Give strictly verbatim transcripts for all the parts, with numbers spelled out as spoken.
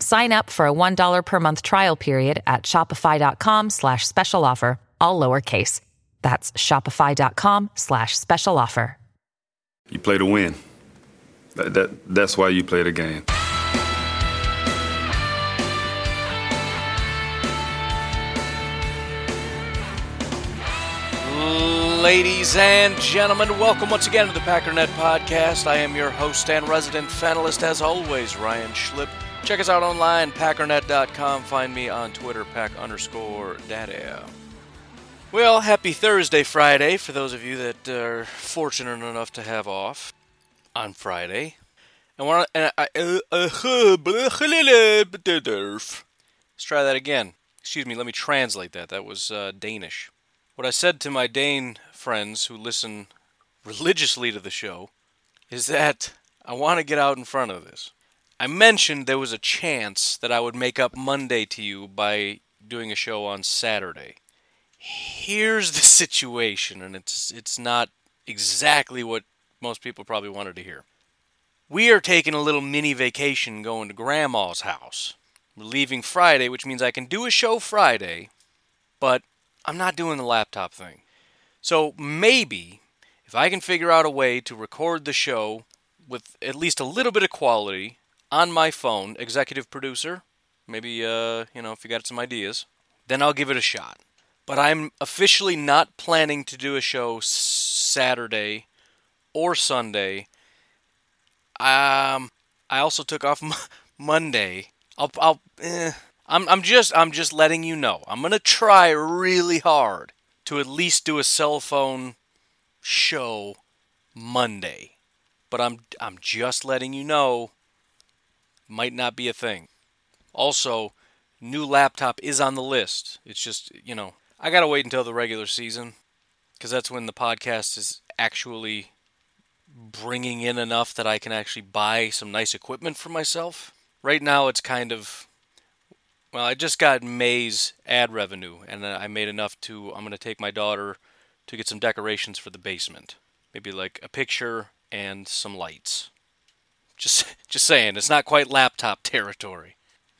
Sign up for a one dollar per month trial period at shopify.com slash special offer, all lowercase. That's shopify.com slash special offer. You play to win. That, that, that's why you play the game. Ladies and gentlemen, welcome once again to the PackerNet Podcast. I am your host and resident fanalist, as always, Ryan Schlip. Check us out online, packernet dot com. Find me on Twitter, pack underscore data. Well, happy Thursday, Friday, for those of you that are fortunate enough to have off on Friday. And we're on, and I, uh, let's try that again. Excuse me, let me translate that. That was uh, Danish. What I said to my Dane friends who listen religiously to the show is that I want to get out in front of this. I mentioned there was a chance that I would make up Monday to you by doing a show on Saturday. Here's the situation, and it's it's not exactly what most people probably wanted to hear. We are taking a little mini vacation going to Grandma's house. We're leaving Friday, which means I can do a show Friday, but I'm not doing the laptop thing. So maybe if I can figure out a way to record the show with at least a little bit of quality on my phone, executive producer, maybe, uh, you know, if you got some ideas, then I'll give it a shot. But I'm officially not planning to do a show Saturday or Sunday. Um, I also took off m- Monday. I'll, I'll, eh. I'm I'm just I'm just letting you know. I'm gonna try really hard to at least do a cell phone show Monday, but I'm I'm just letting you know. Might not be a thing. Also, new laptop is on the list. It's just, you know, I gotta wait until the regular season, because that's when the podcast is actually bringing in enough that I can actually buy some nice equipment for myself. Right now, it's kind of, well, I just got May's ad revenue, and I made enough to, I'm going to take my daughter to get some decorations for the basement. Maybe like a picture and some lights. Just just saying, it's not quite laptop territory,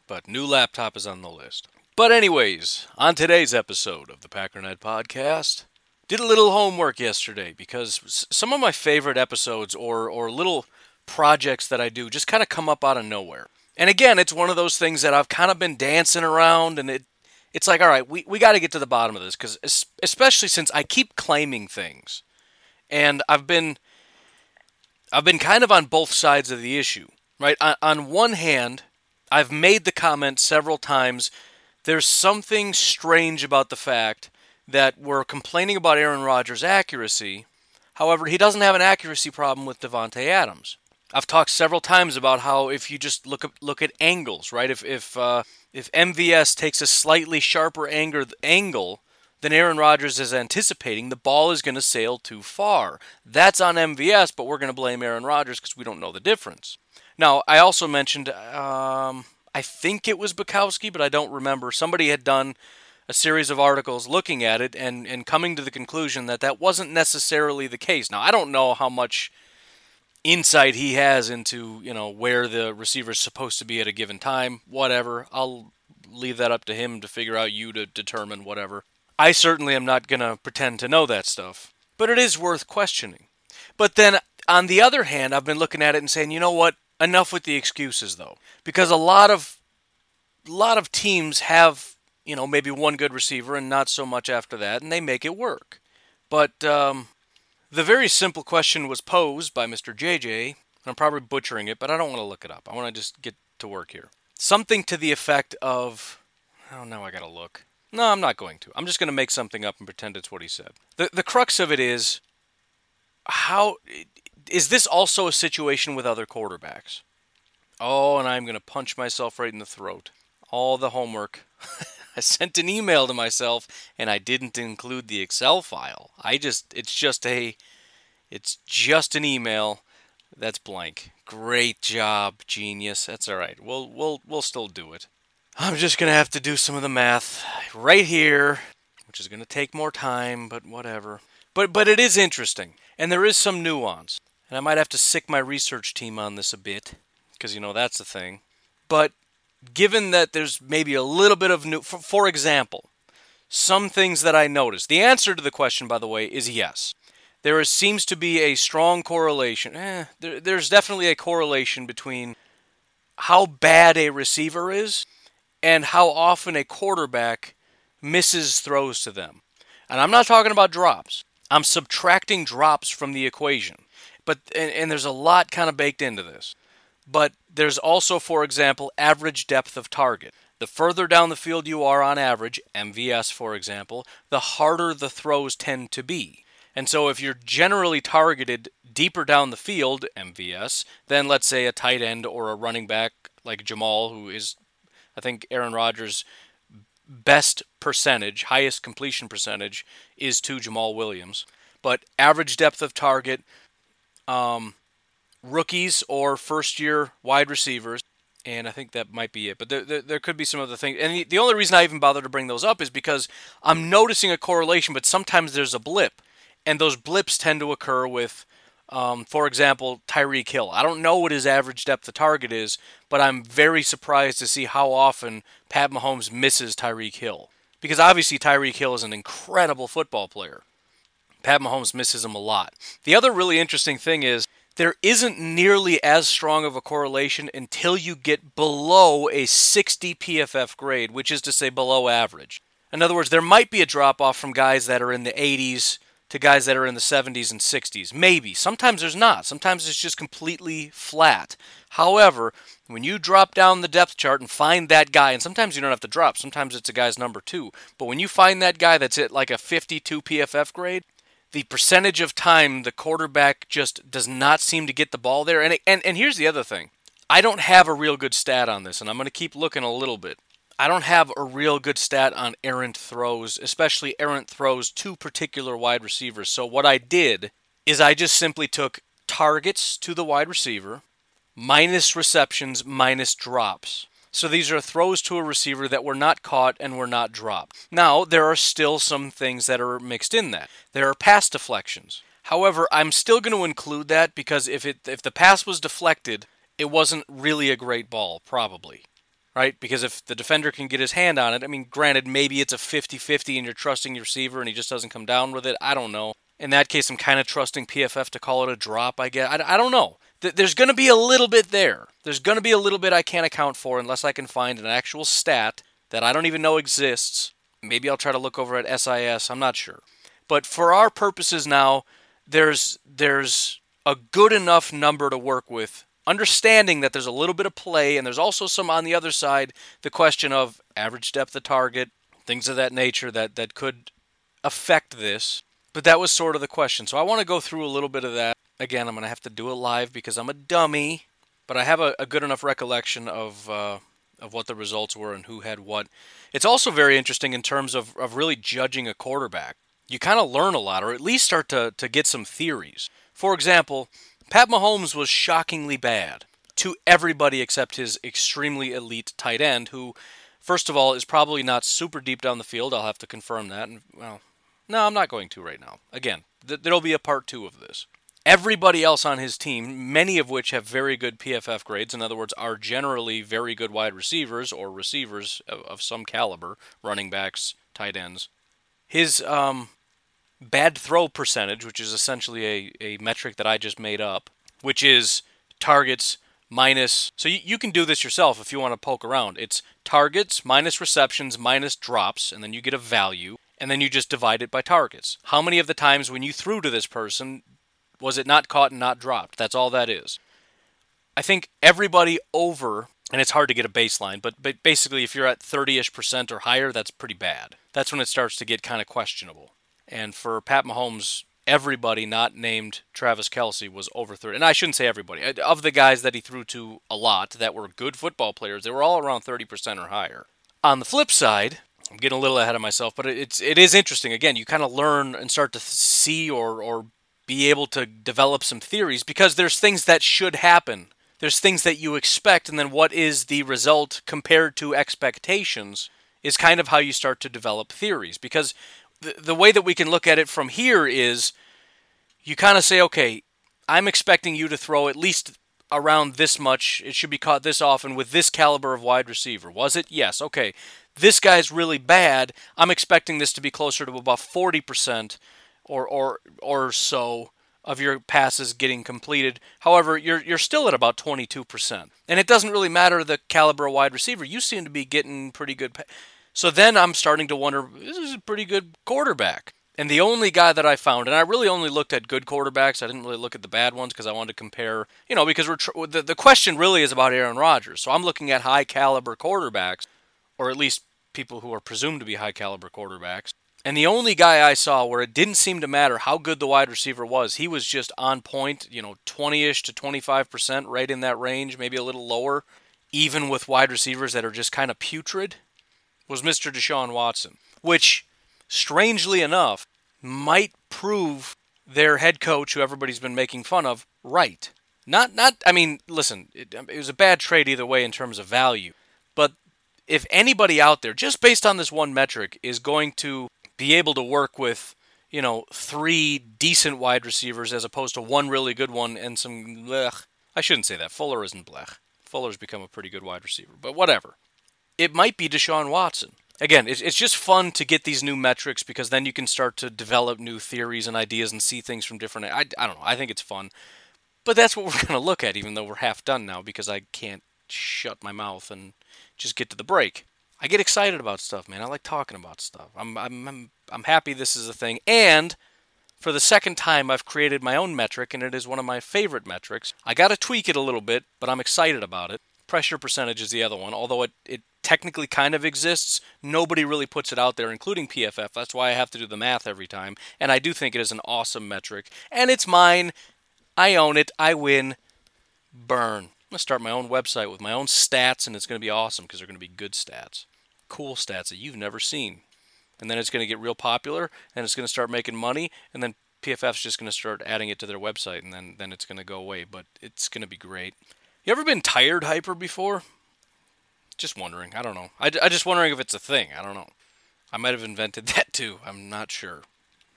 but new laptop is on the list. But anyways, on today's episode of the PackerNet Podcast, did a little homework yesterday, because some of my favorite episodes or, or little projects that I do just kind of come up out of nowhere. And again, it's one of those things that I've kind of been dancing around, and it it's like, all right, we, we got to get to the bottom of this, because especially since I keep claiming things, and I've been I've been kind of on both sides of the issue, right? On, on one hand, I've made the comment several times, there's something strange about the fact that we're complaining about Aaron Rodgers' accuracy, however, he doesn't have an accuracy problem with Davante Adams. I've talked several times about how if you just look at, look at angles, right? If if uh, if M V S takes a slightly sharper anger, angle than Aaron Rodgers is anticipating, the ball is going to sail too far. That's on M V S, but we're going to blame Aaron Rodgers because we don't know the difference. Now, I also mentioned, um, I think it was Bukowski, but I don't remember. Somebody had done a series of articles looking at it and, and coming to the conclusion that that wasn't necessarily the case. Now, I don't know how much insight he has into, you know, where the receiver's supposed to be at a given time, whatever. I'll leave that up to him to figure out, you to determine, whatever. I certainly am not going to pretend to know that stuff, but it is worth questioning. But then, on the other hand, I've been looking at it and saying, you know what, enough with the excuses, though. Because a lot of, a lot of teams have, you know, maybe one good receiver and not so much after that, and they make it work. But, um... the very simple question was posed by Mister J J, and I'm probably butchering it, but I don't want to look it up. I want to just get to work here. Something to the effect of, oh, now I got to look. No, I'm not going to. I'm just going to make something up and pretend it's what he said. The the crux of it is, how is this also a situation with other quarterbacks? Oh, and I'm going to punch myself right in the throat. all the homework. I sent an email to myself, and I didn't include the Excel file. I just, it's just a, it's just an email that's blank. Great job, genius. That's all right. We'll, we'll, we'll still do it. I'm just going to have to do some of the math right here, which is going to take more time, but whatever. But, but it is interesting, and there is some nuance. And I might have to sick my research team on this a bit, because, you know, that's the thing. But given that there's maybe a little bit of new, for, for example, some things that I noticed. The answer to the question, by the way, is yes. There is, seems to be a strong correlation. Eh, there, there's definitely a correlation between how bad a receiver is and how often a quarterback misses throws to them. And I'm not talking about drops. I'm subtracting drops from the equation. But and, and there's a lot kind of baked into this. But there's also, for example, average depth of target. The further down the field you are on average, M V S for example, the harder the throws tend to be. And so if you're generally targeted deeper down the field, M V S, then let's say a tight end or a running back like Jamaal, who is, I think, Aaron Rodgers' best percentage, highest completion percentage, is to Jamaal Williams. But average depth of target, um... rookies or first-year wide receivers, and I think that might be it. But there, there, there could be some other things. And the only reason I even bother to bring those up is because I'm noticing a correlation, but sometimes there's a blip, and those blips tend to occur with, um, for example, Tyreek Hill. I don't know what his average depth of target is, but I'm very surprised to see how often Pat Mahomes misses Tyreek Hill, because obviously Tyreek Hill is an incredible football player. Pat Mahomes misses him a lot. The other really interesting thing is, there isn't nearly as strong of a correlation until you get below a sixty P F F grade, which is to say below average. In other words, there might be a drop-off from guys that are in the eighties to guys that are in the seventies and sixties. Maybe. Sometimes there's not. Sometimes it's just completely flat. However, when you drop down the depth chart and find that guy, and sometimes you don't have to drop. Sometimes it's a guy's number two. But when you find that guy that's at like a fifty-two P F F grade, the percentage of time the quarterback just does not seem to get the ball there. And, it, and and here's the other thing. I don't have a real good stat on this, and I'm going to keep looking a little bit. I don't have a real good stat on errant throws, especially errant throws to particular wide receivers. So what I did is I just simply took targets to the wide receiver minus receptions minus drops. So these are throws to a receiver that were not caught and were not dropped. Now, there are still some things that are mixed in that. There are pass deflections. However, I'm still going to include that because if it if the pass was deflected, it wasn't really a great ball, probably. Right? Because if the defender can get his hand on it, I mean, granted, maybe it's a fifty-fifty and you're trusting your receiver and he just doesn't come down with it. I don't know. In that case, I'm kind of trusting P F F to call it a drop, I guess. I, I don't know. There's going to be a little bit there. There's going to be a little bit I can't account for unless I can find an actual stat that I don't even know exists. Maybe I'll try to look over at S I S. I'm not sure. But for our purposes now, there's there's a good enough number to work with, understanding that there's a little bit of play, and there's also some on the other side, the question of average depth of target, things of that nature that, that could affect this. But that was sort of the question. So I want to go through a little bit of that. Again, I'm going to have to do it live because I'm a dummy, but I have a, a good enough recollection of uh, of what the results were and who had what. It's also very interesting in terms of, of really judging a quarterback. You kind of learn a lot, or at least start to, to get some theories. For example, Pat Mahomes was shockingly bad to everybody except his extremely elite tight end, who, first of all, is probably not super deep down the field. I'll have to confirm that. And, well, no, I'm not going to right now. Again, th- there'll be a part two of this. Everybody else on his team, many of which have very good P F F grades, in other words, are generally very good wide receivers or receivers of, of some caliber, running backs, tight ends. His um, bad throw percentage, which is essentially a, a metric that I just made up, which is targets minus... So you, you can do this yourself if you want to poke around. It's targets minus receptions minus drops, and then you get a value, and then you just divide it by targets. How many of the times when you threw to this person... was it not caught and not dropped? That's all that is. I think everybody over, and it's hard to get a baseline, but, but basically if you're at thirty-ish percent or higher, that's pretty bad. That's when it starts to get kind of questionable. And for Pat Mahomes, everybody not named Travis Kelce was over thirty. And I shouldn't say everybody. Of the guys that he threw to a lot that were good football players, they were all around thirty percent or higher. On the flip side, I'm getting a little ahead of myself, but it's, it is interesting. Again, you kind of learn and start to see or, or be able to develop some theories because there's things that should happen. There's things that you expect, and then what is the result compared to expectations is kind of how you start to develop theories. Because the, the way that we can look at it from here is you kind of say, okay, I'm expecting you to throw at least around this much. It should be caught this often with this caliber of wide receiver. Was it? Yes. Okay. This guy's really bad. I'm expecting this to be closer to about forty percent or or or so of your passes getting completed. However, you're you're still at about twenty-two percent. And it doesn't really matter the caliber of wide receiver. You seem to be getting pretty good. Pa- so then I'm starting to wonder, this is a pretty good quarterback. And the only guy that I found, and I really only looked at good quarterbacks. I didn't really look at the bad ones because I wanted to compare, you know, because we're tr- the, the question really is about Aaron Rodgers. So I'm looking at high caliber quarterbacks, or at least people who are presumed to be high caliber quarterbacks. And the only guy I saw where it didn't seem to matter how good the wide receiver was, he was just on point, you know, twenty-ish to twenty-five percent, right in that range, maybe a little lower, even with wide receivers that are just kind of putrid, was Mister Deshaun Watson, which, strangely enough, might prove their head coach, who everybody's been making fun of, right. Not, not. I mean, listen, it, it was a bad trade either way in terms of value, but if anybody out there, just based on this one metric, is going to be able to work with, you know, three decent wide receivers as opposed to one really good one and some blech. I shouldn't say that. Fuller isn't blech. Fuller's become a pretty good wide receiver, but whatever. It might be Deshaun Watson. Again, it's it's just fun to get these new metrics because then you can start to develop new theories and ideas and see things from different... I, I don't know. I think it's fun. But that's what we're going to look at, even though we're half done now because I can't shut my mouth and just get to the break. I get excited about stuff, man. I like talking about stuff. I'm, I'm I'm I'm happy this is a thing. And for the second time, I've created my own metric, and it is one of my favorite metrics. I got to tweak it a little bit, but I'm excited about it. Pressure percentage is the other one, although it, it technically kind of exists. Nobody really puts it out there, including P F F. That's why I have to do the math every time. And I do think it is an awesome metric. And it's mine. I own it. I win. Burn. I'm going to start my own website with my own stats, and it's going to be awesome because they're going to be good stats. Cool stats that you've never seen. And then it's going to get real popular, and it's going to start making money, and then P F F's just going to start adding it to their website, and then, then it's going to go away, but it's going to be great. You ever been tired hyper before? Just wondering. I don't know. I, I just wondering if it's a thing. I don't know. I might have invented that too. I'm not sure.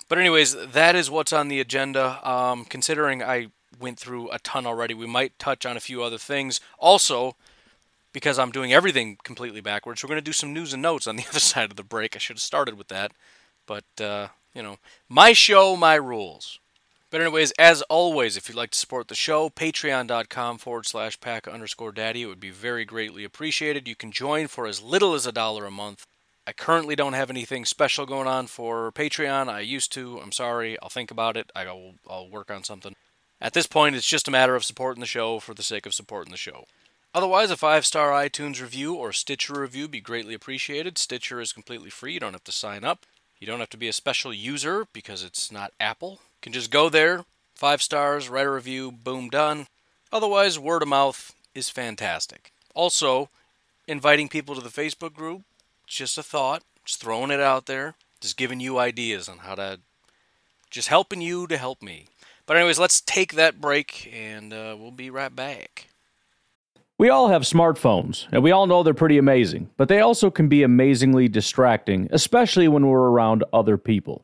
But anyways, that is what's on the agenda. Um, considering I went through a ton already, we might touch on a few other things. Also, because I'm doing everything completely backwards, we're going to do some news and notes on the other side of the break. I should have started with that. But, uh, you know, my show, my rules. But anyways, as always, if you'd like to support the show, patreon.com forward slash pack underscore daddy. It would be very greatly appreciated. You can join for as little as a dollar a month. I currently don't have anything special going on for Patreon. I used to. I'm sorry. I'll think about it. I'll, I'll work on something. At this point, it's just a matter of supporting the show for the sake of supporting the show. Otherwise, a five-star iTunes review or Stitcher review would be greatly appreciated. Stitcher is completely free. You don't have to sign up. You don't have to be a special user because it's not Apple. You can just go there, five stars, write a review, boom, done. Otherwise, word of mouth is fantastic. Also, inviting people to the Facebook group, just a thought, just throwing it out there, just giving you ideas on how to, just helping you to help me. But anyways, let's take that break, and uh, we'll be right back. We all have smartphones, and we all know they're pretty amazing, but they also can be amazingly distracting, especially when we're around other people.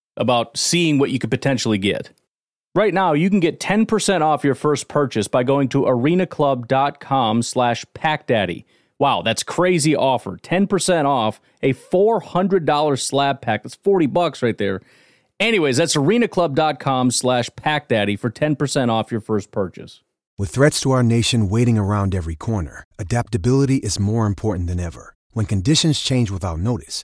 about seeing what you could potentially get. Right now, you can get ten percent off your first purchase by going to arenaclub.com slash packdaddy. Wow, that's crazy offer. ten percent off a four hundred dollars slab pack. That's forty bucks right there. Anyways, that's arenaclub.com slash packdaddy for ten percent off your first purchase. With threats to our nation waiting around every corner, adaptability is more important than ever. When conditions change without notice,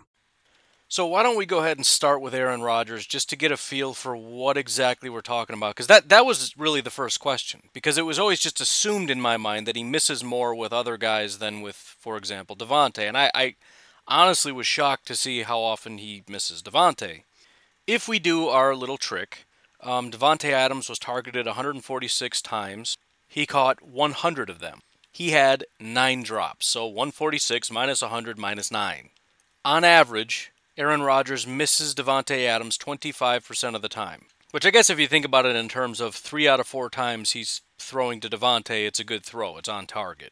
So why don't we go ahead and start with Aaron Rodgers just to get a feel for what exactly we're talking about? Because that, that was really the first question, because it was always just assumed in my mind that he misses more with other guys than with, for example, Davante. And I, I honestly was shocked to see how often he misses Davante. If we do our little trick, um, Davante Adams was targeted one hundred forty-six times. He caught one hundred of them. He had nine drops, so one hundred forty-six minus one hundred minus nine. On average, Aaron Rodgers misses Davante Adams twenty-five percent of the time, which I guess if you think about it in terms of three out of four times he's throwing to Davante, it's a good throw. It's on target.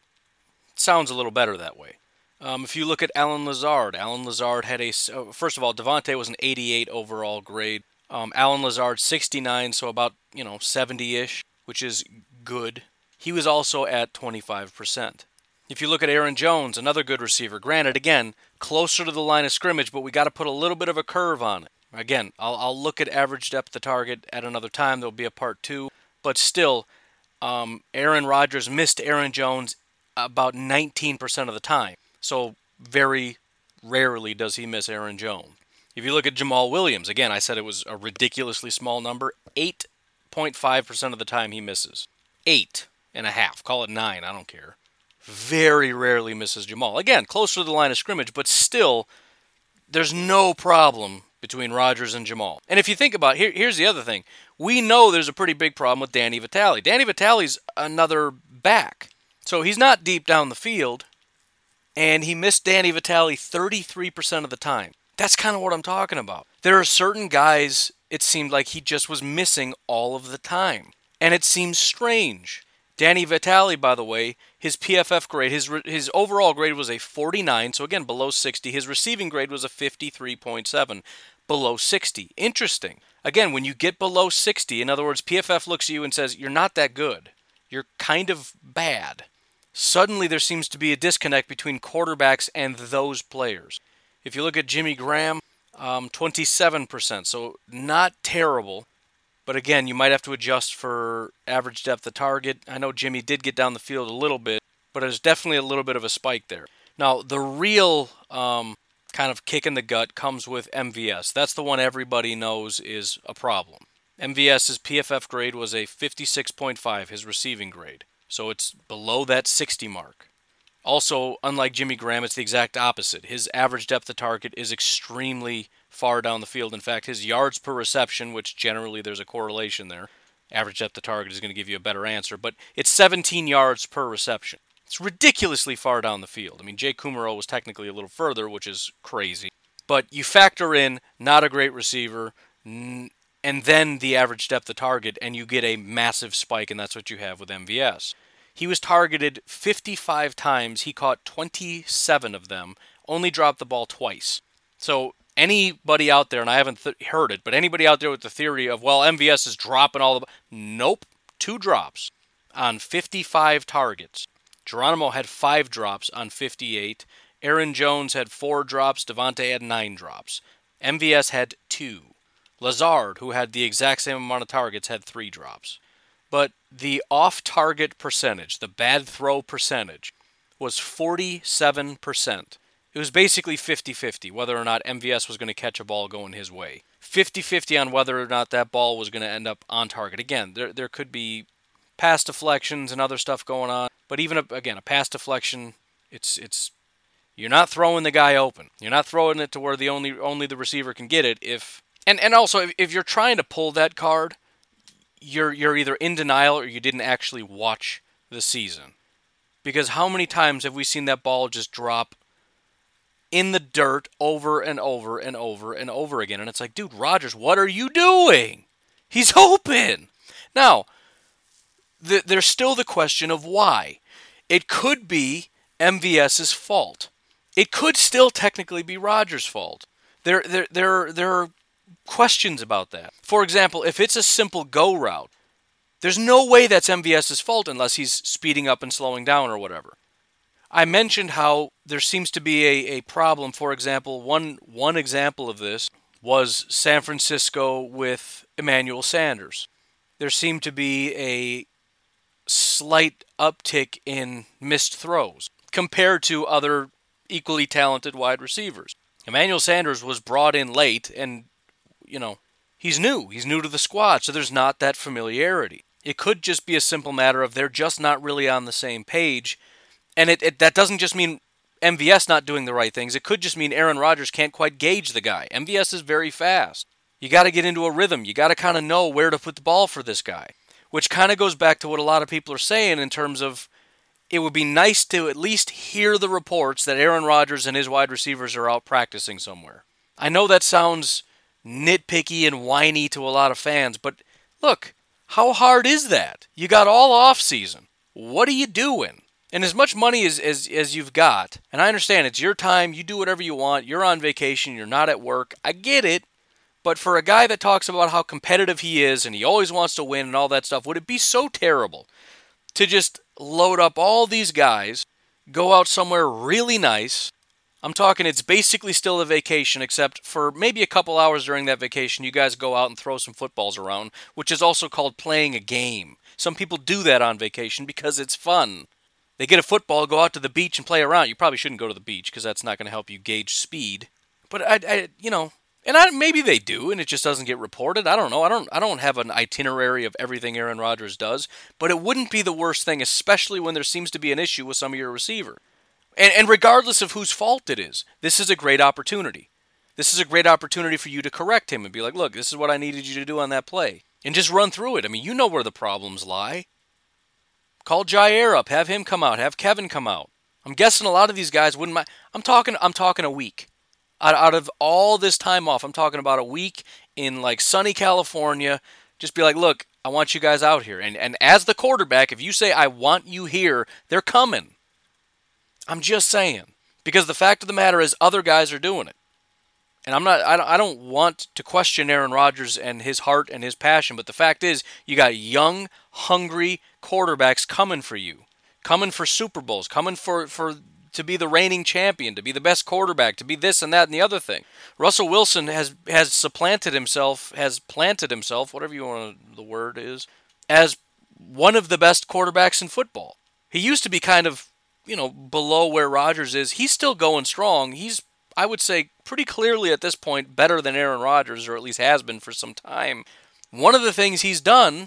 It sounds a little better that way. Um, if you look at Allen Lazard, Allen Lazard had a... First of all, Davante was an eighty-eight overall grade. Um, Allen Lazard, sixty-nine, so about, you know, seventy-ish, which is good. He was also at twenty-five percent. If you look at Aaron Jones, another good receiver, granted, again, closer to the line of scrimmage, but we got to put a little bit of a curve on it. Again, I'll, I'll look at average depth of target at another time. There'll be a part two. But still, um, Aaron Rodgers missed Aaron Jones about nineteen percent of the time. So very rarely does he miss Aaron Jones. If you look at Jamaal Williams, again, I said it was a ridiculously small number. eight point five percent of the time he misses. Eight and a half. Call it nine. I don't care. Very rarely misses Jamaal. Again, closer to the line of scrimmage, but still, there's no problem between Rodgers and Jamaal. And if you think about it, here, here's the other thing. We know there's a pretty big problem with Danny Vitale. Danny Vitale's another back. So he's not deep down the field, and he missed Danny Vitale thirty-three percent of the time. That's kind of what I'm talking about. There are certain guys it seemed like he just was missing all of the time, and it seems strange. Danny Vitale, by the way, his P F F grade, his his overall grade was a forty-nine, so again, below sixty. His receiving grade was a fifty-three point seven, below sixty. Interesting. Again, when you get below sixty, in other words, P F F looks at you and says, you're not that good. You're kind of bad. Suddenly, there seems to be a disconnect between quarterbacks and those players. If you look at Jimmy Graham, um, twenty-seven percent, so not terrible. But again, you might have to adjust for average depth of target. I know Jimmy did get down the field a little bit, but there's definitely a little bit of a spike there. Now, the real um, kind of kick in the gut comes with M V S. That's the one everybody knows is a problem. MVS's P F F grade was a fifty-six point five, his receiving grade. So it's below that sixty mark. Also, unlike Jimmy Graham, it's the exact opposite. His average depth of target is extremely far down the field. In fact, his yards per reception, which generally there's a correlation there, average depth of target is going to give you a better answer, but it's seventeen yards per reception. It's ridiculously far down the field. I mean, Jake Kumerow was technically a little further, which is crazy. But you factor in not a great receiver, and then the average depth of target, and you get a massive spike, and that's what you have with M V S. He was targeted fifty-five times. He caught twenty-seven of them, only dropped the ball twice. So anybody out there, and I haven't th- heard it, but anybody out there with the theory of, well, M V S is dropping all the... Nope. Two drops on fifty-five targets. Geronimo had five drops on fifty-eight. Aaron Jones had four drops. Davante had nine drops. M V S had two. Lazard, who had the exact same amount of targets, had three drops. But the off-target percentage, the bad throw percentage, was forty-seven percent. It was basically fifty-fifty, whether or not M V S was going to catch a ball going his way. fifty-fifty on whether or not that ball was going to end up on target. Again, there there could be pass deflections and other stuff going on. But even, again, a pass deflection, it's it's you're not throwing the guy open. You're not throwing it to where the only only the receiver can get it. If and, and also, if, if you're trying to pull that card, you're you're either in denial or you didn't actually watch the season. Because how many times have we seen that ball just drop in the dirt over and over and over and over again? And it's like, dude, Rodgers, what are you doing? He's open. Now, th- there's still the question of why. It could be MVS's fault. It could still technically be Rodgers' fault. There, there, there, there are questions about that. For example, if it's a simple go route, there's no way that's MVS's fault unless he's speeding up and slowing down or whatever. I mentioned how there seems to be a, a problem. For example, one one example of this was San Francisco with Emmanuel Sanders. There seemed to be a slight uptick in missed throws compared to other equally talented wide receivers. Emmanuel Sanders was brought in late and, you know, he's new. He's new to the squad, so there's not that familiarity. It could just be a simple matter of they're just not really on the same page. And it, it that doesn't just mean M V S not doing the right things. It could just mean Aaron Rodgers can't quite gauge the guy. M V S is very fast. You got to get into a rhythm. You got to kind of know where to put the ball for this guy, which kind of goes back to what a lot of people are saying in terms of it would be nice to at least hear the reports that Aaron Rodgers and his wide receivers are out practicing somewhere. I know that sounds nitpicky and whiny to a lot of fans, but look, how hard is that? You got all off season. What are you doing? And as much money as, as, as you've got, and I understand it's your time, you do whatever you want, you're on vacation, you're not at work, I get it, but for a guy that talks about how competitive he is and he always wants to win and all that stuff, would it be so terrible to just load up all these guys, go out somewhere really nice? I'm talking it's basically still a vacation, except for maybe a couple hours during that vacation, you guys go out and throw some footballs around, which is also called playing a game. Some people do that on vacation because it's fun. They get a football, go out to the beach and play around. You probably shouldn't go to the beach because that's not going to help you gauge speed. But I, I you know, and I, maybe they do, and it just doesn't get reported. I don't know. I don't. I don't have an itinerary of everything Aaron Rodgers does. But it wouldn't be the worst thing, especially when there seems to be an issue with some of your receiver. And, and regardless of whose fault it is, this is a great opportunity. This is a great opportunity for you to correct him and be like, look, this is what I needed you to do on that play, and just run through it. I mean, you know where the problems lie. Call Jair up, have him come out, have Kevin come out. I'm guessing a lot of these guys wouldn't mind. I'm talking I'm talking a week. Out, out of all this time off, I'm talking about a week in like sunny California. Just be like, look, I want you guys out here. And and as the quarterback, if you say I want you here, they're coming. I'm just saying. Because the fact of the matter is other guys are doing it. And I'm not, I don't, I don't want to question Aaron Rodgers and his heart and his passion, but the fact is you got young, hungry quarterbacks coming for you, coming for Super Bowls, coming for, for to be the reigning champion, to be the best quarterback, to be this and that and the other thing. Russell Wilson has, has supplanted himself, has planted himself, whatever you want to, the word is, as one of the best quarterbacks in football. He used to be kind of, you know, below where Rodgers is. He's still going strong. He's, I would say, pretty clearly at this point, better than Aaron Rodgers, or at least has been for some time. One of the things he's done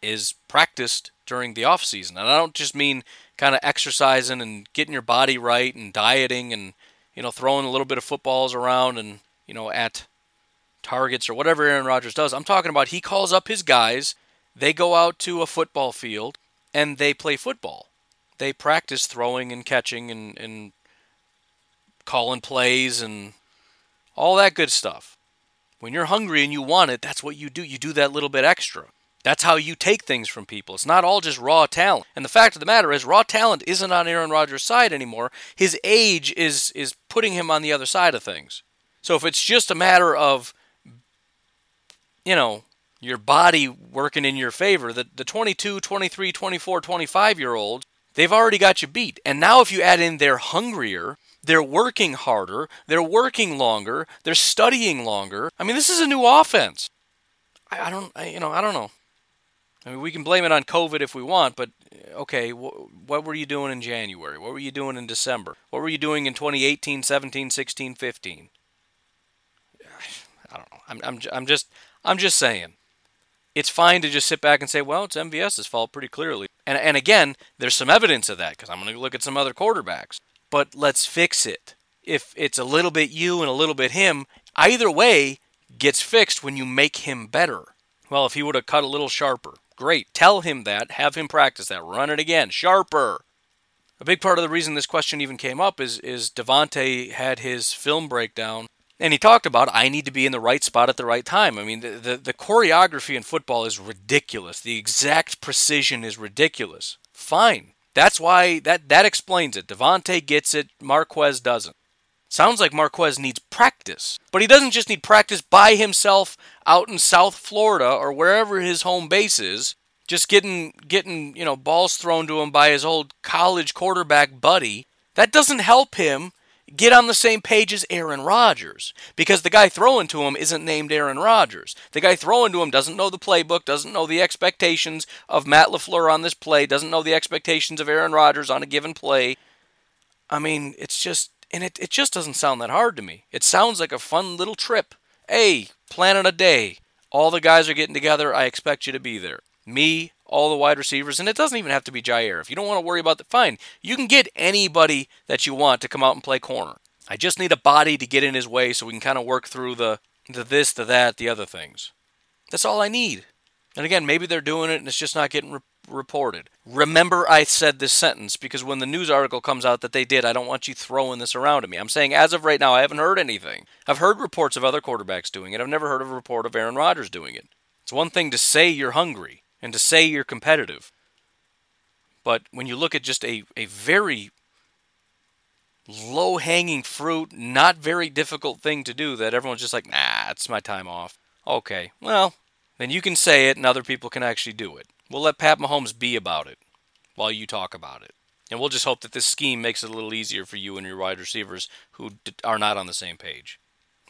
is practiced during the offseason. And I don't just mean kind of exercising and getting your body right and dieting and, you know, throwing a little bit of footballs around and, you know, at targets or whatever Aaron Rodgers does. I'm talking about he calls up his guys, they go out to a football field, and they play football. They practice throwing and catching and, and calling plays and all that good stuff. When you're hungry and you want it, that's what you do. You do that little bit extra. That's how you take things from people. It's not all just raw talent. And the fact of the matter is, raw talent isn't on Aaron Rodgers' side anymore. His age is is putting him on the other side of things. So if it's just a matter of, you know, your body working in your favor, the, the twenty-two, twenty-three, twenty-four, twenty-five-year-olds, they've already got you beat. And now if you add in they're hungrier, they're working harder, they're working longer, they're studying longer. I mean, this is a new offense. I, I don't, I, you know, I don't know. I mean, we can blame it on COVID if we want, but okay, wh- what were you doing in January? What were you doing in December? What were you doing in twenty eighteen, seventeen, sixteen, fifteen? I don't know. I'm, I'm, I'm just, I'm just saying. it's fine to just sit back and say, well, it's M V S's fault pretty clearly. And and again, there's some evidence of that because I'm going to look at some other quarterbacks. But let's fix it. If it's a little bit you and a little bit him, either way gets fixed when you make him better. Well, if he would have cut a little sharper, great. Tell him that. Have him practice that. Run it again. Sharper. A big part of the reason this question even came up is, is Davante had his film breakdown, and he talked about, I need to be in the right spot at the right time. I mean, the, the, the choreography in football is ridiculous. The exact precision is ridiculous. Fine. That's why, that, that explains it. Davante gets it. Marquez doesn't. Sounds like Marquez needs practice. But he doesn't just need practice by himself out in South Florida or wherever his home base is, just getting, getting you know, balls thrown to him by his old college quarterback buddy. That doesn't help him get on the same page as Aaron Rodgers, because the guy throwing to him isn't named Aaron Rodgers. The guy throwing to him doesn't know the playbook, doesn't know the expectations of Matt LaFleur on this play, doesn't know the expectations of Aaron Rodgers on a given play. I mean, it's just... And it, it just doesn't sound that hard to me. It sounds like a fun little trip. Hey, planning a day. All the guys are getting together. I expect you to be there. Me, all the wide receivers, and it doesn't even have to be Jair. If you don't want to worry about that, fine. You can get anybody that you want to come out and play corner. I just need a body to get in his way so we can kind of work through the, the this, the that, the other things. That's all I need. And again, maybe they're doing it and it's just not getting re- reported. Remember I said this sentence, because when the news article comes out that they did, I don't want you throwing this around at me. I'm saying as of right now, I haven't heard anything. I've heard reports of other quarterbacks doing it. I've never heard of a report of Aaron Rodgers doing it. It's one thing to say you're hungry and to say you're competitive. But when you look at just a, a very low-hanging fruit, not very difficult thing to do, that everyone's just like, nah, it's my time off. Okay, well, then you can say it and other people can actually do it. We'll let Pat Mahomes be about it while you talk about it. And we'll just hope that this scheme makes it a little easier for you and your wide receivers who d- are not on the same page.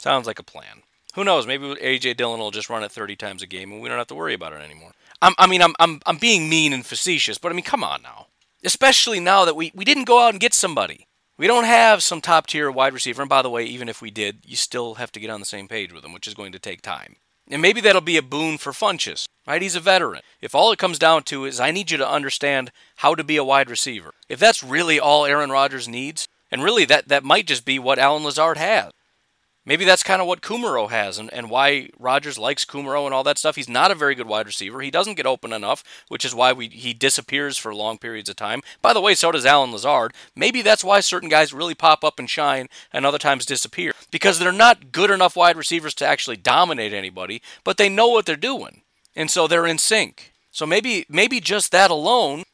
Sounds like a plan. Who knows? Maybe A J Dillon will just run it thirty times a game and we don't have to worry about it anymore. I'm, I mean, I'm, I'm I'm being mean and facetious, but I mean, come on now. Especially now that we, we didn't go out and get somebody. We don't have some top-tier wide receiver. And by the way, even if we did, you still have to get on the same page with them, which is going to take time. And maybe that'll be a boon for Funchess, right? He's a veteran. If all it comes down to is I need you to understand how to be a wide receiver, if that's really all Aaron Rodgers needs, and really that, that might just be what Allen Lazard has. Maybe that's kind of what Kumerow has and, and why Rodgers likes Kumerow and all that stuff. He's not a very good wide receiver. He doesn't get open enough, which is why we he disappears for long periods of time. By the way, so does Allen Lazard. Maybe that's why certain guys really pop up and shine and other times disappear, because they're not good enough wide receivers to actually dominate anybody, but they know what they're doing, and so they're in sync. So maybe maybe just that alone...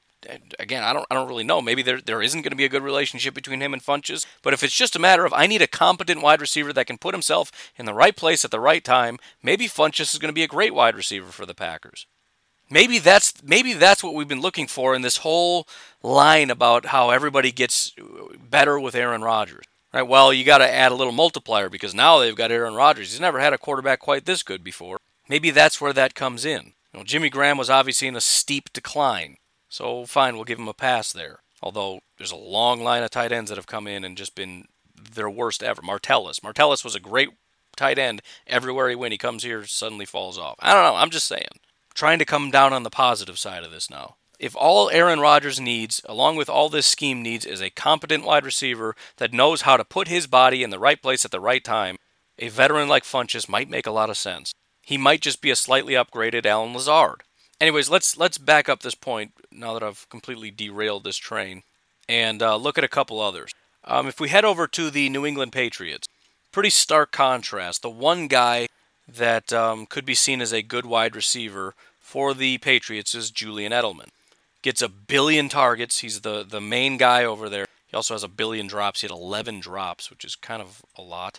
Again, I don't I don't really know. Maybe there there isn't going to be a good relationship between him and Funchess, but if it's just a matter of I need a competent wide receiver that can put himself in the right place at the right time, maybe Funchess is going to be a great wide receiver for the Packers. Maybe that's maybe that's what we've been looking for in this whole line about how everybody gets better with Aaron Rodgers. Right? Well, you got to add a little multiplier because now they've got Aaron Rodgers. He's never had a quarterback quite this good before. Maybe that's where that comes in. You know, Jimmy Graham was obviously in a steep decline. So, fine, we'll give him a pass there. Although, there's a long line of tight ends that have come in and just been their worst ever. Martellus. Martellus was a great tight end. Everywhere he went, he comes here, suddenly falls off. I don't know. I'm just saying. Trying to come down on the positive side of this now. If all Aaron Rodgers needs, along with all this scheme needs, is a competent wide receiver that knows how to put his body in the right place at the right time, a veteran like Funchess might make a lot of sense. He might just be a slightly upgraded Allen Lazard. Anyways, let's let's back up this point now that I've completely derailed this train and uh, look at a couple others. Um, if we head over to the New England Patriots, pretty stark contrast. The one guy that um, could be seen as a good wide receiver for the Patriots is Julian Edelman. Gets a billion targets. He's the, the main guy over there. He also has a billion drops. He had eleven drops, which is kind of a lot.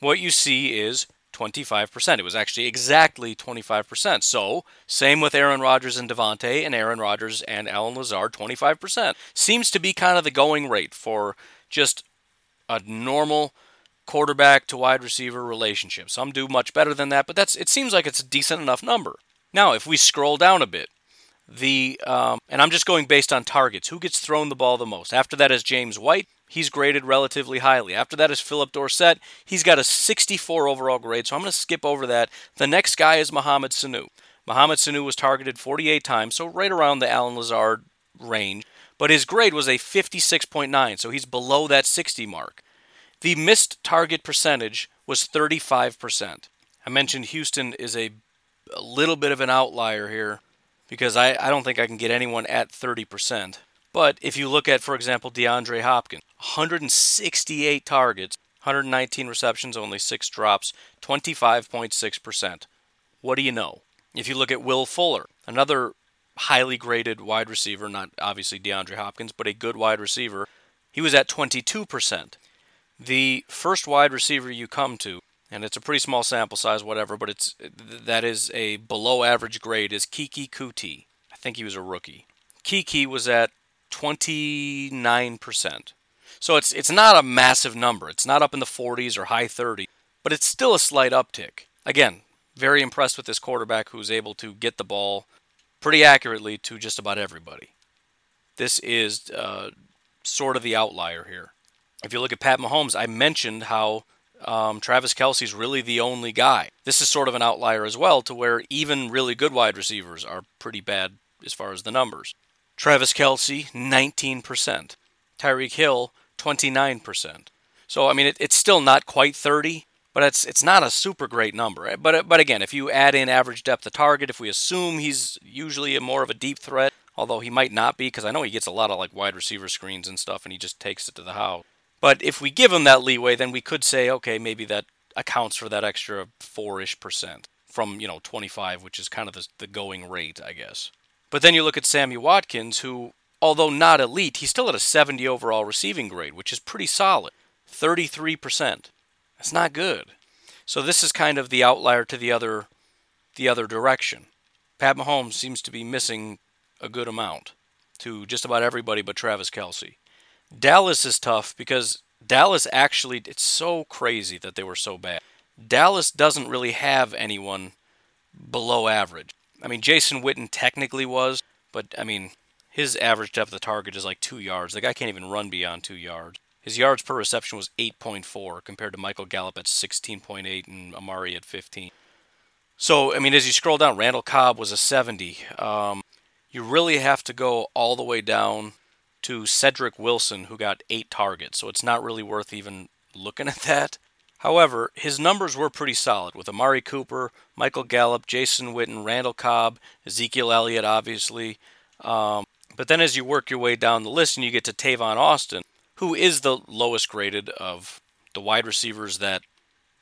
What you see is twenty-five percent. It was actually exactly twenty-five percent. So, same with Aaron Rodgers and Davante, and Aaron Rodgers and Allen Lazard, twenty-five percent. Seems to be kind of the going rate for just a normal quarterback to wide receiver relationship. Some do much better than that, but that's it seems like it's a decent enough number. Now, if we scroll down a bit, the um, and I'm just going based on targets. Who gets thrown the ball the most? After that is James White. He's graded relatively highly. After that is Philip Dorsett. He's got a sixty-four overall grade, so I'm going to skip over that. The next guy is Mohamed Sanu. Mohamed Sanu was targeted forty-eight times, so right around the Allen Lazard range, but his grade was a fifty-six point nine, so he's below that sixty mark. The missed target percentage was thirty-five percent. I mentioned Houston is a, a little bit of an outlier here because I, I don't think I can get anyone at thirty percent. But if you look at, for example, DeAndre Hopkins, one hundred sixty-eight targets, one hundred nineteen receptions, only six drops, twenty-five point six percent. What do you know? If you look at Will Fuller, another highly graded wide receiver, not obviously DeAndre Hopkins, but a good wide receiver, he was at twenty-two percent. The first wide receiver you come to, and it's a pretty small sample size, whatever, but it's that is a below average grade, is Kiki Kuti. I think he was a rookie. Kiki was at twenty-nine percent. So it's it's not a massive number. It's not up in the forties or high thirties, but it's still a slight uptick. Again, very impressed with this quarterback who's able to get the ball pretty accurately to just about everybody. This is uh, sort of the outlier here. If you look at Pat Mahomes, I mentioned how um, Travis Kelce is really the only guy. This is sort of an outlier as well, to where even really good wide receivers are pretty bad as far as the numbers. Travis Kelce, nineteen percent. Tyreek Hill, twenty-nine percent. So, I mean, it, it's still not quite thirty, but it's it's not a super great number. But but again, if you add in average depth of target, if we assume he's usually a more of a deep threat, although he might not be, because I know he gets a lot of like wide receiver screens and stuff, and he just takes it to the house. But if we give him that leeway, then we could say, okay, maybe that accounts for that extra four-ish percent from, you know, twenty-five, which is kind of the, the going rate, I guess. But then you look at Sammy Watkins, who, although not elite, he's still at a seventy overall receiving grade, which is pretty solid, thirty-three percent. That's not good. So this is kind of the outlier to the other, the other direction. Pat Mahomes seems to be missing a good amount to just about everybody but Travis Kelce. Dallas is tough because Dallas actually, it's so crazy that they were so bad. Dallas doesn't really have anyone below average. I mean, Jason Witten technically was, but I mean, his average depth of target is like two yards. The guy can't even run beyond two yards. His yards per reception was eight point four compared to Michael Gallup at sixteen point eight and Amari at fifteen. So, I mean, as you scroll down, Randall Cobb was a seventy. Um, you really have to go all the way down to Cedric Wilson, who got eight targets, so it's not really worth even looking at that. However, his numbers were pretty solid with Amari Cooper, Michael Gallup, Jason Witten, Randall Cobb, Ezekiel Elliott, obviously. Um, but then as you work your way down the list and you get to Tavon Austin, who is the lowest graded of the wide receivers that,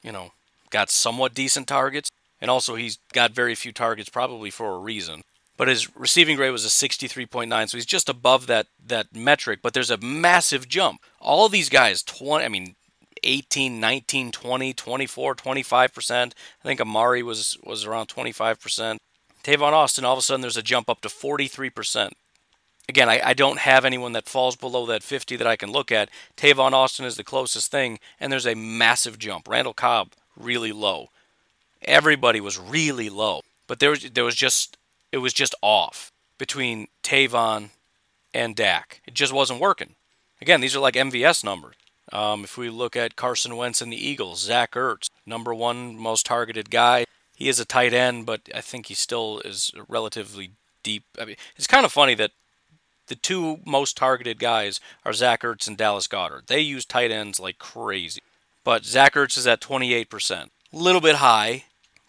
you know, got somewhat decent targets. And also he's got very few targets, probably for a reason. But his receiving grade was a sixty-three point nine, so he's just above that that metric, but there's a massive jump. All of these guys, twenty, I mean, eighteen, nineteen, twenty, twenty-four, twenty-five percent. I think Amari was, was around twenty-five percent. Tavon Austin, all of a sudden, there's a jump up to forty-three percent. Again, I, I don't have anyone that falls below that fifty that I can look at. Tavon Austin is the closest thing, and there's a massive jump. Randall Cobb, really low. Everybody was really low, but there was there was just... It was just off between Tavon and Dak. It just wasn't working. Again, these are like M V S numbers. Um, if we look at Carson Wentz and the Eagles, Zach Ertz, number one most targeted guy. He is a tight end, but I think he still is relatively deep. I mean, it's kind of funny that the two most targeted guys are Zach Ertz and Dallas Goedert. They use tight ends like crazy. But Zach Ertz is at twenty-eight percent. A little bit high,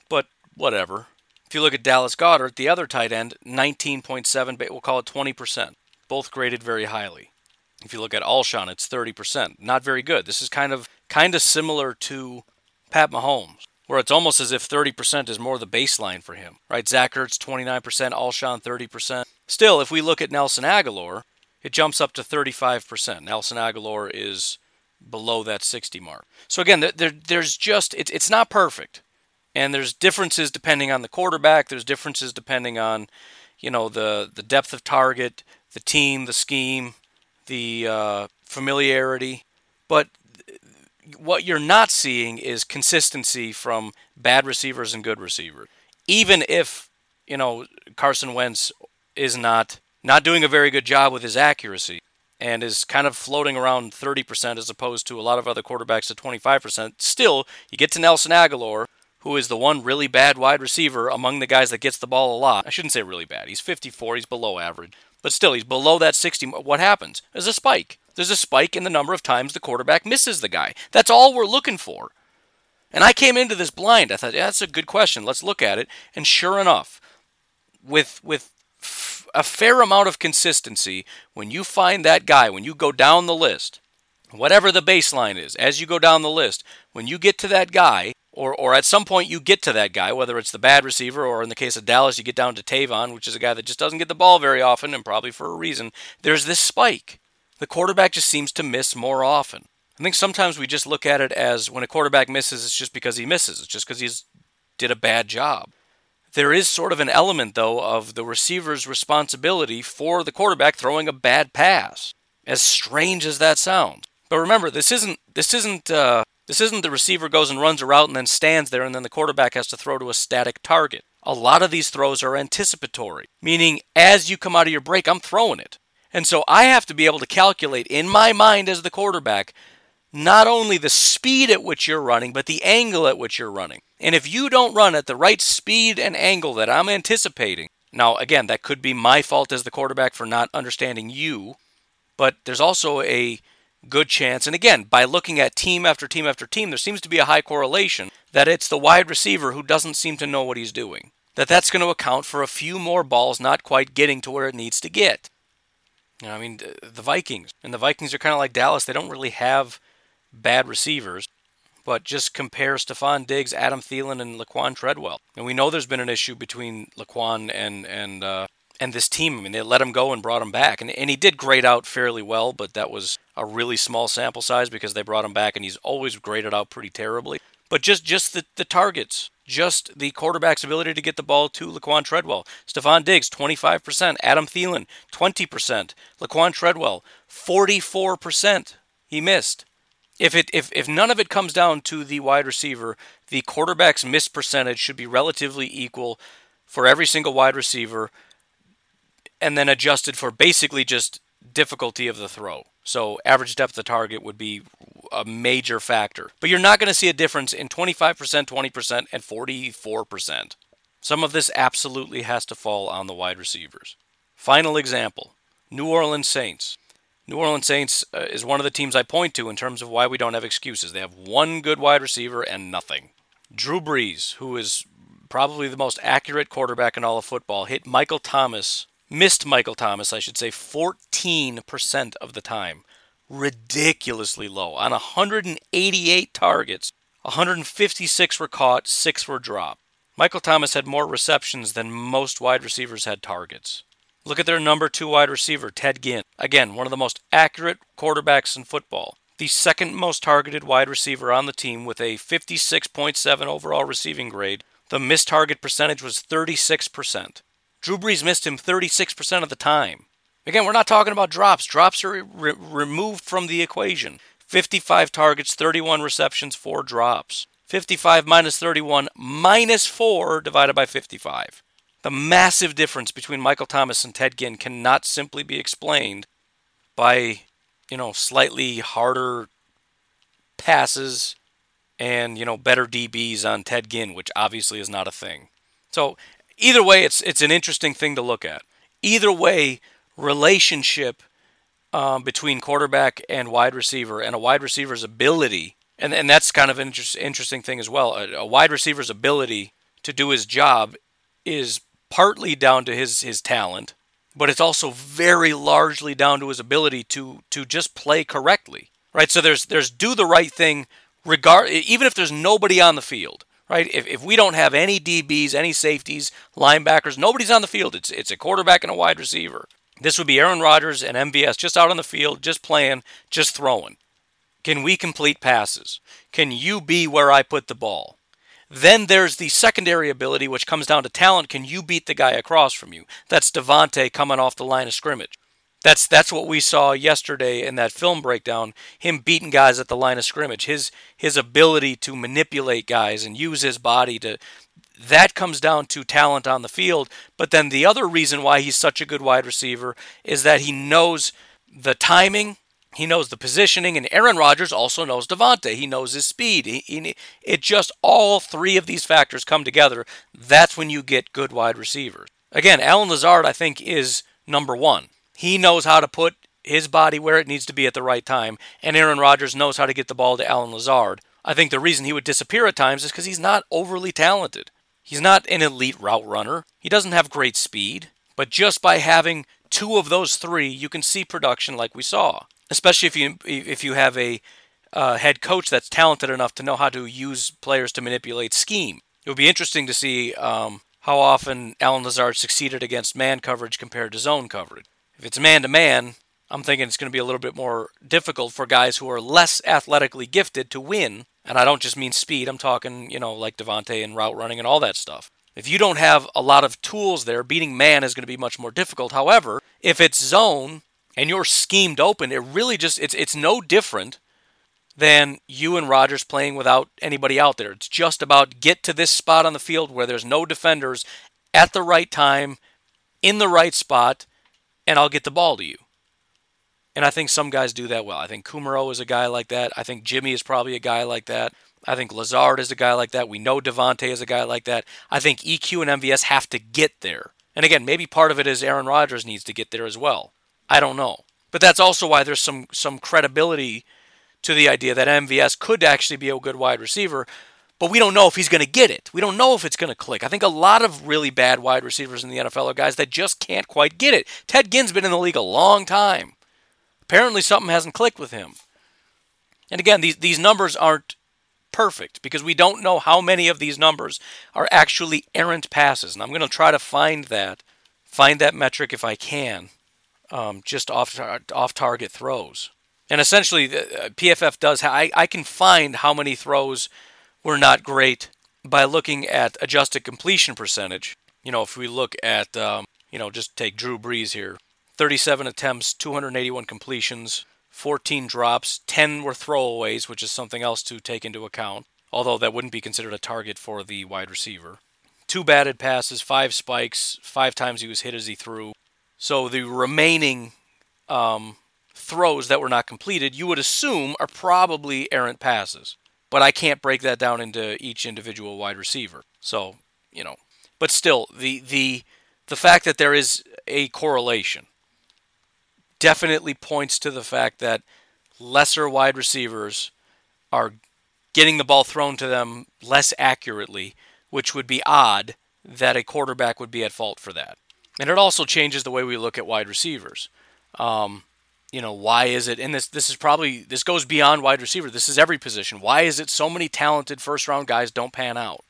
but whatever. If you look at Dallas Goedert, the other tight end, nineteen point seven, we'll call it twenty percent. Both graded very highly. If you look at Alshon, it's thirty percent. Not very good. This is kind of kind of similar to Pat Mahomes, where it's almost as if thirty percent is more the baseline for him, right? Zach Ertz, twenty-nine percent, Alshon, thirty percent. Still, if we look at Nelson Agholor, it jumps up to thirty-five percent. Nelson Agholor is below that sixty mark. So again, there, there's just, it, it's not perfect. And there's differences depending on the quarterback. There's differences depending on, you know, the, the depth of target, the team, the scheme, the uh, familiarity. But th- what you're not seeing is consistency from bad receivers and good receivers. Even if, you know, Carson Wentz is not, not doing a very good job with his accuracy and is kind of floating around thirty percent as opposed to a lot of other quarterbacks at twenty-five percent, still, you get to Nelson Agholor, who is the one really bad wide receiver among the guys that gets the ball a lot. I shouldn't say really bad. He's fifty-four. He's below average. But still, he's below that sixty. What happens? There's a spike. There's a spike in the number of times the quarterback misses the guy. That's all we're looking for. And I came into this blind. I thought, yeah, that's a good question. Let's look at it. And sure enough, with with f- a fair amount of consistency, when you find that guy, when you go down the list, whatever the baseline is, as you go down the list, when you get to that guy, or or at some point you get to that guy, whether it's the bad receiver or in the case of Dallas, you get down to Tavon, which is a guy that just doesn't get the ball very often and probably for a reason, there's this spike. The quarterback just seems to miss more often. I think sometimes we just look at it as when a quarterback misses, it's just because he misses. It's just because he did a bad job. There is sort of an element, though, of the receiver's responsibility for the quarterback throwing a bad pass, as strange as that sounds. But remember, this isn't this isn't uh, this isn't the receiver goes and runs a route and then stands there and then the quarterback has to throw to a static target. A lot of these throws are anticipatory, meaning as you come out of your break, I'm throwing it. And so I have to be able to calculate in my mind as the quarterback not only the speed at which you're running, but the angle at which you're running. And if you don't run at the right speed and angle that I'm anticipating, now again, that could be my fault as the quarterback for not understanding you, but there's also a good chance, and again, by looking at team after team after team, there seems to be a high correlation that it's the wide receiver who doesn't seem to know what he's doing. That that's going to account for a few more balls not quite getting to where it needs to get. You know, I mean, the Vikings, and the Vikings are kind of like Dallas, they don't really have bad receivers, but just compare Stephon Diggs, Adam Thielen, and Laquon Treadwell. And we know there's been an issue between Laquon and and uh, and this team. I mean, they let him go and brought him back. And, and he did grade out fairly well, but that was a really small sample size because they brought him back, and he's always graded out pretty terribly. But just, just the, the targets, just the quarterback's ability to get the ball to Laquon Treadwell. Stephon Diggs, twenty-five percent. Adam Thielen, twenty percent. Laquon Treadwell, forty-four percent. He missed. If it if, if none of it comes down to the wide receiver, the quarterback's miss percentage should be relatively equal for every single wide receiver and then adjusted for basically just difficulty of the throw. So average depth of target would be a major factor. But you're not going to see a difference in twenty-five percent, twenty percent, and forty-four percent. Some of this absolutely has to fall on the wide receivers. Final example, New Orleans Saints. New Orleans Saints uh, is one of the teams I point to in terms of why we don't have excuses. They have one good wide receiver and nothing. Drew Brees, who is probably the most accurate quarterback in all of football, hit Michael Thomas, missed Michael Thomas, I should say, fourteen percent of the time. Ridiculously low. On one hundred eighty-eight targets, one hundred fifty-six were caught, six were dropped. Michael Thomas had more receptions than most wide receivers had targets. Look at their number two wide receiver, Ted Ginn. Again, one of the most accurate quarterbacks in football. The second most targeted wide receiver on the team with a fifty-six point seven overall receiving grade. The missed target percentage was thirty-six percent. Drew Brees missed him thirty-six percent of the time. Again, we're not talking about drops. Drops are re- removed from the equation. fifty-five targets, thirty-one receptions, four drops. fifty-five minus thirty-one minus four divided by fifty-five. The massive difference between Michael Thomas and Ted Ginn cannot simply be explained by, you know, slightly harder passes and, you know, better D Bs on Ted Ginn, which obviously is not a thing. So either way, it's it's an interesting thing to look at. Either way, relationship um, between quarterback and wide receiver and a wide receiver's ability, and, and that's kind of an inter- interesting thing as well, a, a wide receiver's ability to do his job is partly down to his, his talent, but it's also very largely down to his ability to to just play correctly, right? So there's there's do the right thing, regard even if there's nobody on the field, right? If if we don't have any D Bs, any safeties, linebackers, nobody's on the field. It's it's a quarterback and a wide receiver. This would be Aaron Rodgers and M V S just out on the field, just playing, just throwing. Can we complete passes? Can you be where I put the ball? Then there's the secondary ability, which comes down to talent. Can you beat the guy across from you? That's Davante coming off the line of scrimmage. That's that's what we saw yesterday in that film breakdown, him beating guys at the line of scrimmage, his his ability to manipulate guys and use his body to... That comes down to talent on the field. But then the other reason why he's such a good wide receiver is that he knows the timing He knows the positioning, and Aaron Rodgers also knows Davante. He knows his speed. He, he, it just all three of these factors come together. That's when you get good wide receivers. Again, Allen Lazard, I think, is number one. He knows how to put his body where it needs to be at the right time, and Aaron Rodgers knows how to get the ball to Allen Lazard. I think the reason he would disappear at times is because he's not overly talented. He's not an elite route runner. He doesn't have great speed. But just by having two of those three, you can see production like we saw. Especially if you if you have a uh, head coach that's talented enough to know how to use players to manipulate scheme. It would be interesting to see um, how often Allen Lazard succeeded against man coverage compared to zone coverage. If it's man-to-man, I'm thinking it's going to be a little bit more difficult for guys who are less athletically gifted to win. And I don't just mean speed. I'm talking, you know, like Davante and route running and all that stuff. If you don't have a lot of tools there, beating man is going to be much more difficult. However, if it's zone and you're schemed open, it really just, it's it's no different than you and Rodgers playing without anybody out there. It's just about get to this spot on the field where there's no defenders at the right time, in the right spot, and I'll get the ball to you. And I think some guys do that well. I think Kumerow is a guy like that. I think Jimmy is probably a guy like that. I think Lazard is a guy like that. We know Davante is a guy like that. I think E Q and M V S have to get there. And again, maybe part of it is Aaron Rodgers needs to get there as well. I don't know. But that's also why there's some some credibility to the idea that M V S could actually be a good wide receiver, but we don't know if he's going to get it. We don't know if it's going to click. I think a lot of really bad wide receivers in the N F L are guys that just can't quite get it. Ted Ginn's been in the league a long time. Apparently something hasn't clicked with him. And again, these, these numbers aren't perfect because we don't know how many of these numbers are actually errant passes. And I'm going to try to find that, find that metric if I can. Um, just off tar- off target throws. And essentially, the, uh, P F F does, ha- I, I can find how many throws were not great by looking at adjusted completion percentage. You know, if we look at, um, you know, just take Drew Brees here. thirty-seven attempts, two hundred eighty-one completions, fourteen drops, ten were throwaways, which is something else to take into account. Although that wouldn't be considered a target for the wide receiver. Two batted passes, five spikes, five times he was hit as he threw. So the remaining um, throws that were not completed, you would assume are probably errant passes. But I can't break that down into each individual wide receiver. So, you know. But still, the the the fact that there is a correlation definitely points to the fact that lesser wide receivers are getting the ball thrown to them less accurately, which would be odd that a quarterback would be at fault for that. And it also changes the way we look at wide receivers. Um, you know, why is it, and this this is probably, this goes beyond wide receiver. This is every position. Why is it so many talented first-round guys don't pan out?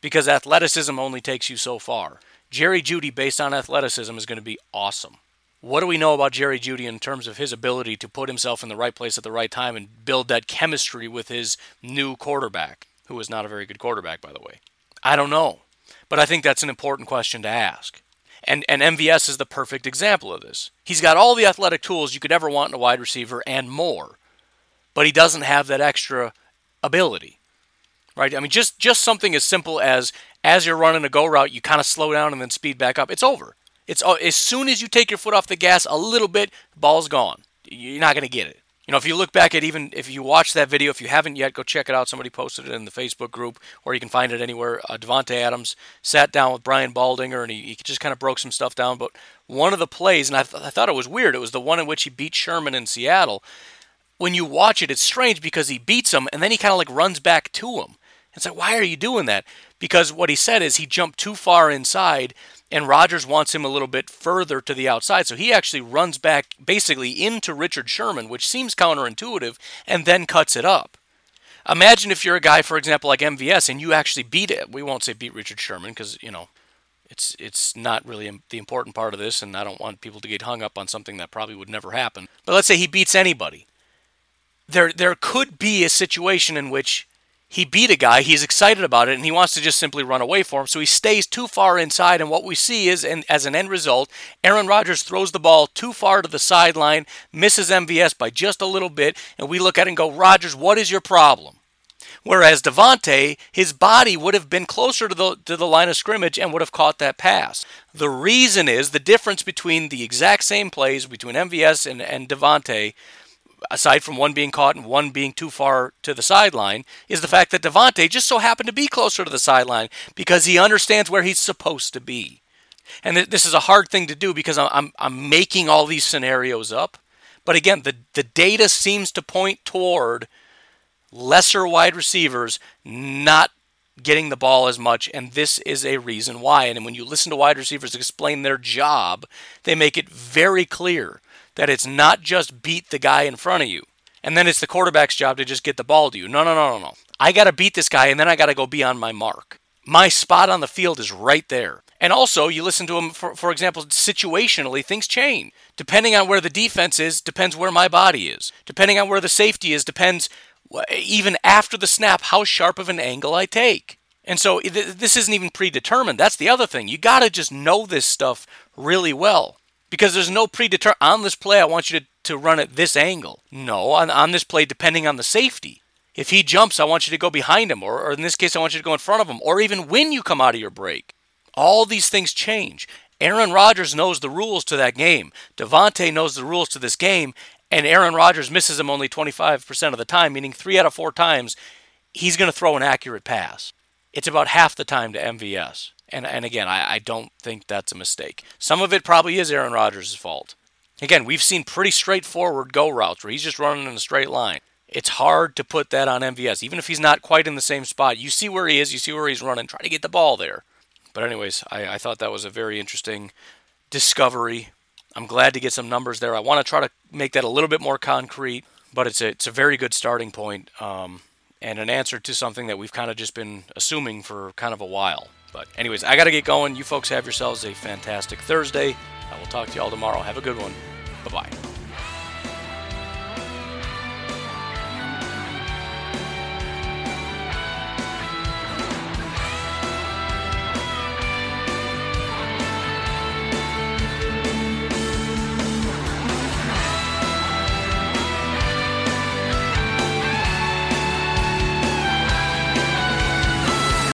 Because athleticism only takes you so far. Jerry Jeudy, based on athleticism, is going to be awesome. What do we know about Jerry Jeudy in terms of his ability to put himself in the right place at the right time and build that chemistry with his new quarterback, who is not a very good quarterback, by the way? I don't know. But I think that's an important question to ask. And and M V S is the perfect example of this. He's got all the athletic tools you could ever want in a wide receiver and more. But he doesn't have that extra ability. Right? I mean, just, just something as simple as as you're running a go route, you kind of slow down and then speed back up. It's over. It's as soon as you take your foot off the gas a little bit, ball's gone. You're not going to get it. You know, if you look back at even if you watch that video, if you haven't yet, go check it out. Somebody posted it in the Facebook group, or you can find it anywhere. Uh, Davante Adams sat down with Brian Baldinger, and he, he just kind of broke some stuff down. But one of the plays, and I, th- I thought it was weird, it was the one in which he beat Sherman in Seattle. When you watch it, it's strange because he beats him, and then he kind of like runs back to him. It's like, why are you doing that? Because what he said is he jumped too far inside, and Rodgers wants him a little bit further to the outside. So he actually runs back basically into Richard Sherman, which seems counterintuitive, and then cuts it up. Imagine if you're a guy, for example, like M V S, and you actually beat it. We won't say beat Richard Sherman because, you know, it's it's not really the important part of this, and I don't want people to get hung up on something that probably would never happen. But let's say he beats anybody. There, there could be a situation in which he beat a guy, he's excited about it, and he wants to just simply run away for him, so he stays too far inside, and what we see is, and as an end result, Aaron Rodgers throws the ball too far to the sideline, misses M V S by just a little bit, and we look at it and go, Rodgers, what is your problem? Whereas Davante, his body would have been closer to the to the line of scrimmage and would have caught that pass. The reason is the difference between the exact same plays between M V S and, and Davante aside from one being caught and one being too far to the sideline, is the fact that Davante just so happened to be closer to the sideline because he understands where he's supposed to be. And th- this is a hard thing to do because I'm, I'm, I'm making all these scenarios up. But again, the, the data seems to point toward lesser wide receivers not getting the ball as much, and this is a reason why. And when you listen to wide receivers explain their job, they make it very clear that it's not just beat the guy in front of you, and then it's the quarterback's job to just get the ball to you. No, no, no, no, no. I got to beat this guy, and then I got to go be on my mark. My spot on the field is right there. And also, you listen to them, for, for example, situationally, things change. Depending on where the defense is, depends where my body is. Depending on where the safety is, depends even after the snap, how sharp of an angle I take. And so this isn't even predetermined. That's the other thing. You got to just know this stuff really well because there's no predetermined. On this play, I want you to, to run at this angle. No, on, on this play, depending on the safety. If he jumps, I want you to go behind him, or, or in this case, I want you to go in front of him, or even when you come out of your break. All these things change. Aaron Rodgers knows the rules to that game. Davante knows the rules to this game. And Aaron Rodgers misses him only twenty-five percent of the time, meaning three out of four times, he's going to throw an accurate pass. It's about half the time to M V S. And and again, I, I don't think that's a mistake. Some of it probably is Aaron Rodgers' fault. Again, we've seen pretty straightforward go routes where he's just running in a straight line. It's hard to put that on M V S, even if he's not quite in the same spot. You see where he is, you see where he's running, try to get the ball there. But anyways, I, I thought that was a very interesting discovery. I'm glad to get some numbers there. I want to try to make that a little bit more concrete, but it's a, it's a very good starting point, um, and an answer to something that we've kind of just been assuming for kind of a while. But anyways, I got to get going. You folks have yourselves a fantastic Thursday. I will talk to you all tomorrow. Have a good one. Bye-bye.